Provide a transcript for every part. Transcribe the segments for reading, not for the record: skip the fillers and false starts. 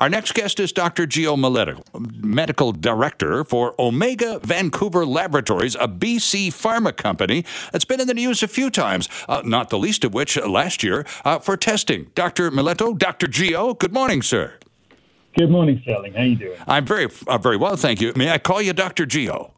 Our next guest is Dr. Gio Miletto, Medical Director for Omega Vancouver Laboratories, a BC pharma company that's been in the news a few times, not the least of which last year for testing. Dr. Miletto, Dr. Gio, good morning, sir. Good morning, Sterling. How are you doing? I'm very well, thank you. May I call you Dr. Gio?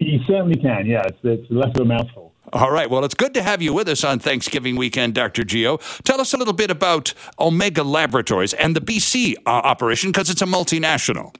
You certainly can, yeah. It's less of a mouthful. All right. Well, it's good to have you with us on Thanksgiving weekend, Dr. Gio. Tell us a little bit about Omega Laboratories and the BC operation, because it's a multinational.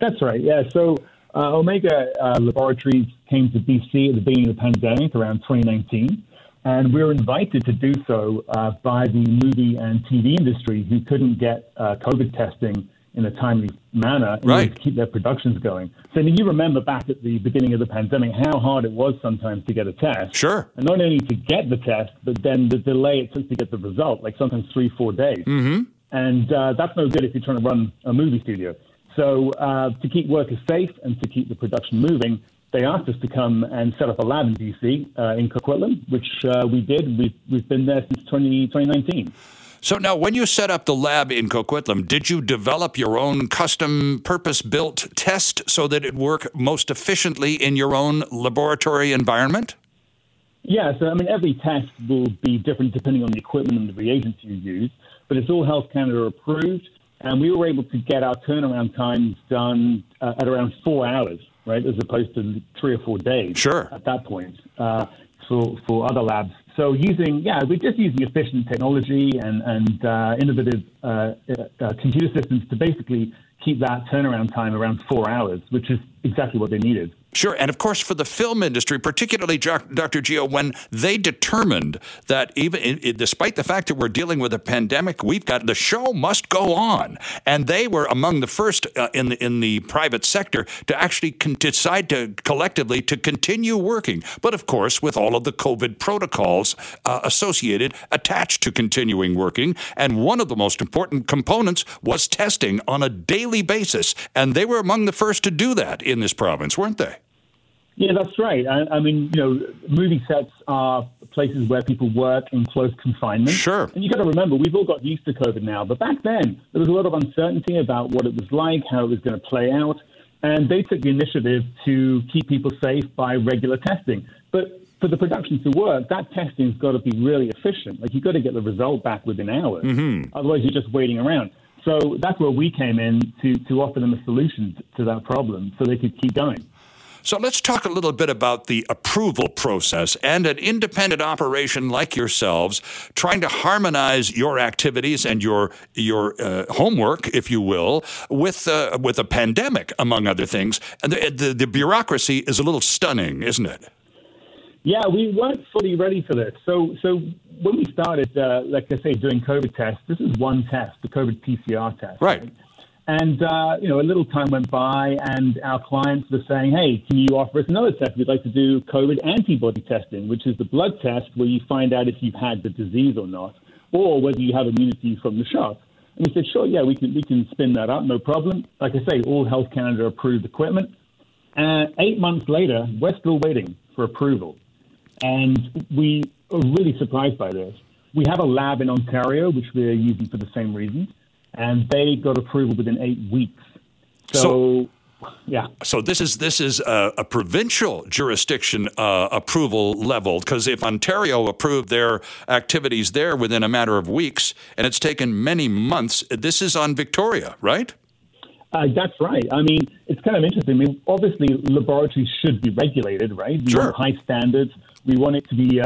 That's right. Yeah. So Omega Laboratories came to BC at the beginning of the pandemic around 2019, and we were invited to do so by the movie and TV industry who couldn't get COVID testing in a timely manner and right. keep their productions going. So you remember back at the beginning of the pandemic how hard it was sometimes to get a test. Sure. And not only to get the test, but then the delay it took to get the result, like sometimes 3-4 days. Mm-hmm. And that's no good if you're trying to run a movie studio. So to keep workers safe and to keep the production moving, they asked us to come and set up a lab in DC, in Coquitlam, which we did. We've been there since 2019. So now, when you set up the lab in Coquitlam, did you develop your own custom purpose-built test so that it worked most efficiently in your own laboratory environment? Yeah, so I mean, every test will be different depending on the equipment and the reagents you use, but it's all Health Canada approved, and we were able to get our turnaround times done at around 4 hours, right, as opposed to 3 or 4 days. Sure. At that point for other labs. So we're just using efficient technology and innovative computer systems to basically keep that turnaround time around 4 hours, which is exactly what they needed. Sure. And of course, for the film industry, particularly, Dr. Gio, when they determined that even despite the fact that we're dealing with a pandemic, we've got the show must go on. And they were among the first in the private sector to actually decide to collectively to continue working. But of course, with all of the COVID protocols attached to continuing working. And one of the most important components was testing on a daily basis. And they were among the first to do that in this province, weren't they? Yeah, that's right. I mean, movie sets are places where people work in close confinement. Sure. And you got to remember, we've all got used to COVID now. But back then, there was a lot of uncertainty about what it was like, how it was going to play out. And they took the initiative to keep people safe by regular testing. But for the production to work, that testing's got to be really efficient. Like, you've got to get the result back within hours. Mm-hmm. Otherwise, you're just waiting around. So that's where we came in to offer them a solution to that problem so they could keep going. So let's talk a little bit about the approval process and an independent operation like yourselves trying to harmonize your activities and your homework, if you will, with a pandemic, among other things. And the bureaucracy is a little stunning, isn't it? Yeah, we weren't fully ready for this. So when we started, like I say, doing COVID tests, this is one test, the COVID PCR test. Right. And, a little time went by and our clients were saying, hey, can you offer us another test? We'd like to do COVID antibody testing, which is the blood test where you find out if you've had the disease or not, or whether you have immunity from the shot. And we said, sure, yeah, we can spin that up, no problem. Like I say, all Health Canada approved equipment. And 8 months later, we're still waiting for approval. And we are really surprised by this. We have a lab in Ontario, which we're using for the same reason. And they got approval within 8 weeks. So, yeah. So this is a provincial jurisdiction approval level, because if Ontario approved their activities there within a matter of weeks, and it's taken many months, this is on Victoria, right? That's right. I mean, it's kind of interesting. I mean, obviously, laboratories should be regulated, right? We sure. want high standards. We want it to be,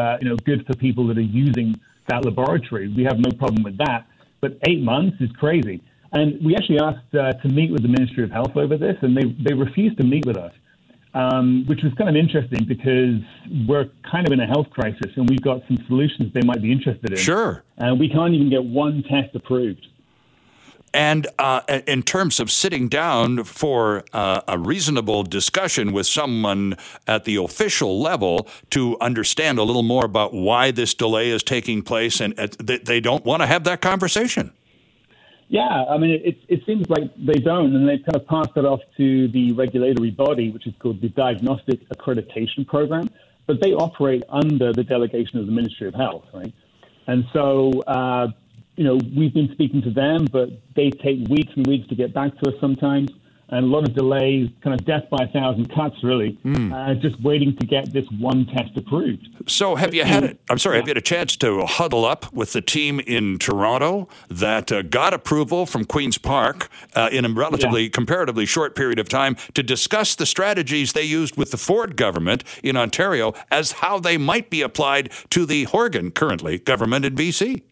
good for people that are using that laboratory. We have no problem with that. But 8 months is crazy. And we actually asked to meet with the Ministry of Health over this, and they refused to meet with us, which was kind of interesting because we're kind of in a health crisis, and we've got some solutions they might be interested in. Sure. And we can't even get one test approved. And in terms of sitting down for a reasonable discussion with someone at the official level to understand a little more about why this delay is taking place, and they don't want to have that conversation. Yeah, I mean, it seems like they don't, and they've kind of passed it off to the regulatory body, which is called the Diagnostic Accreditation Program, but they operate under the delegation of the Ministry of Health, right? And so you know, we've been speaking to them, but they take weeks and weeks to get back to us sometimes. And a lot of delays, kind of death by a thousand cuts, really, just waiting to get this one test approved. So have you had it? I'm sorry, have you had a chance to huddle up with the team in Toronto that got approval from Queen's Park in a relatively, comparatively short period of time to discuss the strategies they used with the Ford government in Ontario as how they might be applied to the Horgan, currently, government in BC?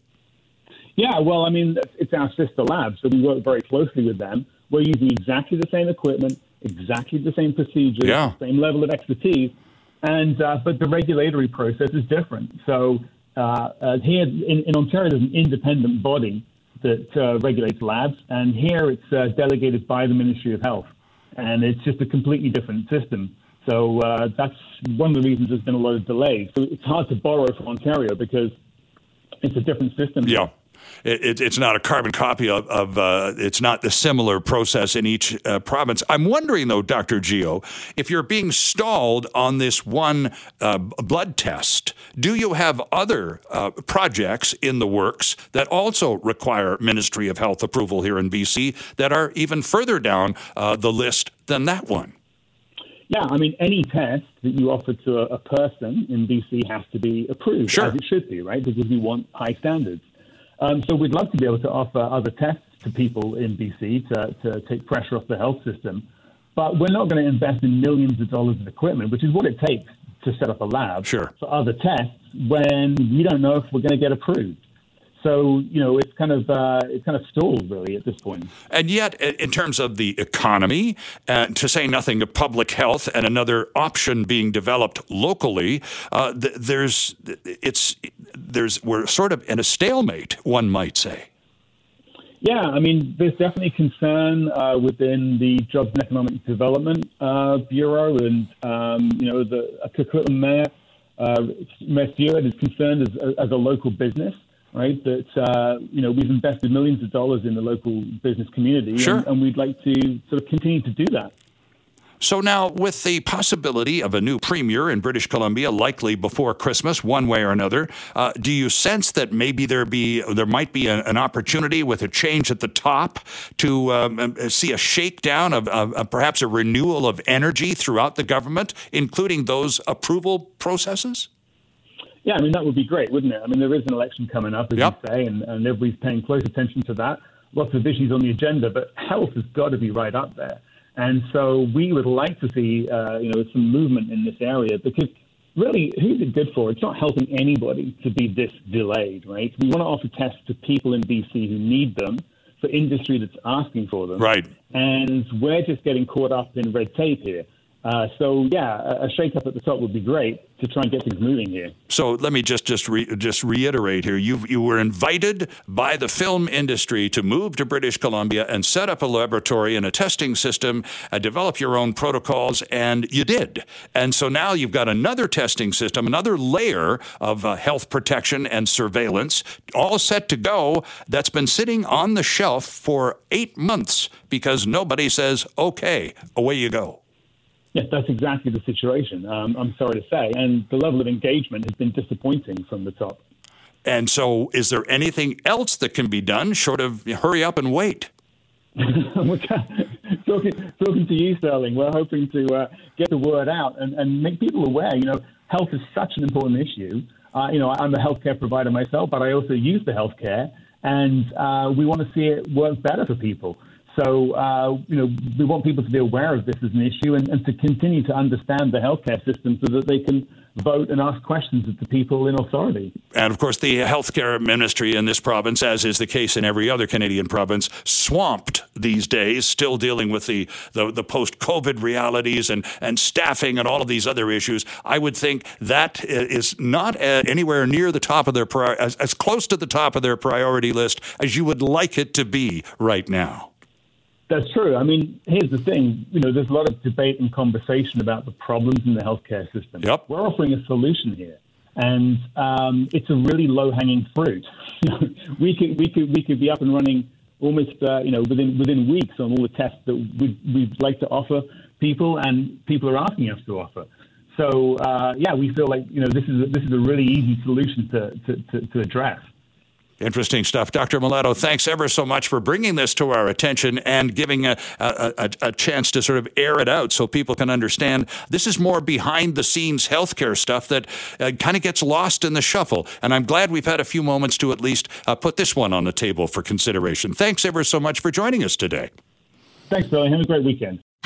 Yeah, well, I mean, it's our sister lab, so we work very closely with them. We're using exactly the same equipment, exactly the same procedures, same level of expertise, and but the regulatory process is different. So here in Ontario, there's an independent body that regulates labs, and here it's delegated by the Ministry of Health, and it's just a completely different system. So that's one of the reasons there's been a lot of delays. So it's hard to borrow from Ontario because it's a different system. Yeah. It's not a carbon copy of it's not the similar process in each province. I'm wondering, though, Dr. Gio, if you're being stalled on this one blood test, do you have other projects in the works that also require Ministry of Health approval here in BC that are even further down the list than that one? Yeah, I mean, any test that you offer to a person in BC has to be approved, as it should be, right? Because we want high standards. So we'd love to be able to offer other tests to people in BC to take pressure off the health system. But we're not going to invest in millions of dollars of equipment, which is what it takes to set up a lab for other tests when we don't know if we're going to get approved. So, you know, it's kind of stalled, really, at this point. And yet, in terms of the economy, to say nothing of public health and another option being developed locally, we're sort of in a stalemate, one might say. Yeah, I mean, there's definitely concern within the Jobs and Economic Development Bureau, and, you know, the Coquitlam mayor, Stewart, is concerned as a local business. Right, that you know, we've invested millions of dollars in the local business community, and we'd like to sort of continue to do that. So now, with the possibility of a new premier in British Columbia, likely before Christmas, one way or another, do you sense that maybe there might be an opportunity with a change at the top to see a shakedown of perhaps a renewal of energy throughout the government, including those approval processes? Yeah, I mean, that would be great, wouldn't it? I mean, there is an election coming up, as you say, and everybody's paying close attention to that. Lots of issues on the agenda, but health has got to be right up there. And so we would like to see, you know, some movement in this area because really, who's it good for? It's not helping anybody to be this delayed, right? We want to offer tests to people in BC who need them, for industry that's asking for them. Right. And we're just getting caught up in red tape here. So, yeah, a shake-up at the top would be great to try and get things moving here. So let me just reiterate here. You were invited by the film industry to move to British Columbia and set up a laboratory and a testing system, develop your own protocols, and you did. And so now you've got another testing system, another layer of health protection and surveillance, all set to go, that's been sitting on the shelf for 8 months because nobody says, okay, away you go. Yes, that's exactly the situation, I'm sorry to say. And the level of engagement has been disappointing from the top. And so is there anything else that can be done short of hurry up and wait? Talking to you, Sterling, we're hoping to get the word out and make people aware. You know, health is such an important issue. You know, I'm a healthcare provider myself, but I also use the healthcare, and we want to see it work better for people. So, you know, we want people to be aware of this as an issue and to continue to understand the healthcare system so that they can vote and ask questions of the people in authority. And, of course, the healthcare ministry in this province, as is the case in every other Canadian province, swamped these days, still dealing with the post-COVID realities and staffing and all of these other issues. I would think that is not anywhere near the top of their as close to the top of their priority list as you would like it to be right now. That's true. I mean, here's the thing. You know, there's a lot of debate and conversation about the problems in the healthcare system. Yep. We're offering a solution here, and it's a really low-hanging fruit. We could be up and running almost, you know, within weeks on all the tests that we'd like to offer people, and people are asking us to offer. So, yeah, we feel like, you know, this is a really easy solution to address. Interesting stuff. Dr. Miletto, thanks ever so much for bringing this to our attention and giving a chance to sort of air it out so people can understand this is more behind-the-scenes healthcare stuff that kind of gets lost in the shuffle. And I'm glad we've had a few moments to at least put this one on the table for consideration. Thanks ever so much for joining us today. Thanks, Billy. Have a great weekend.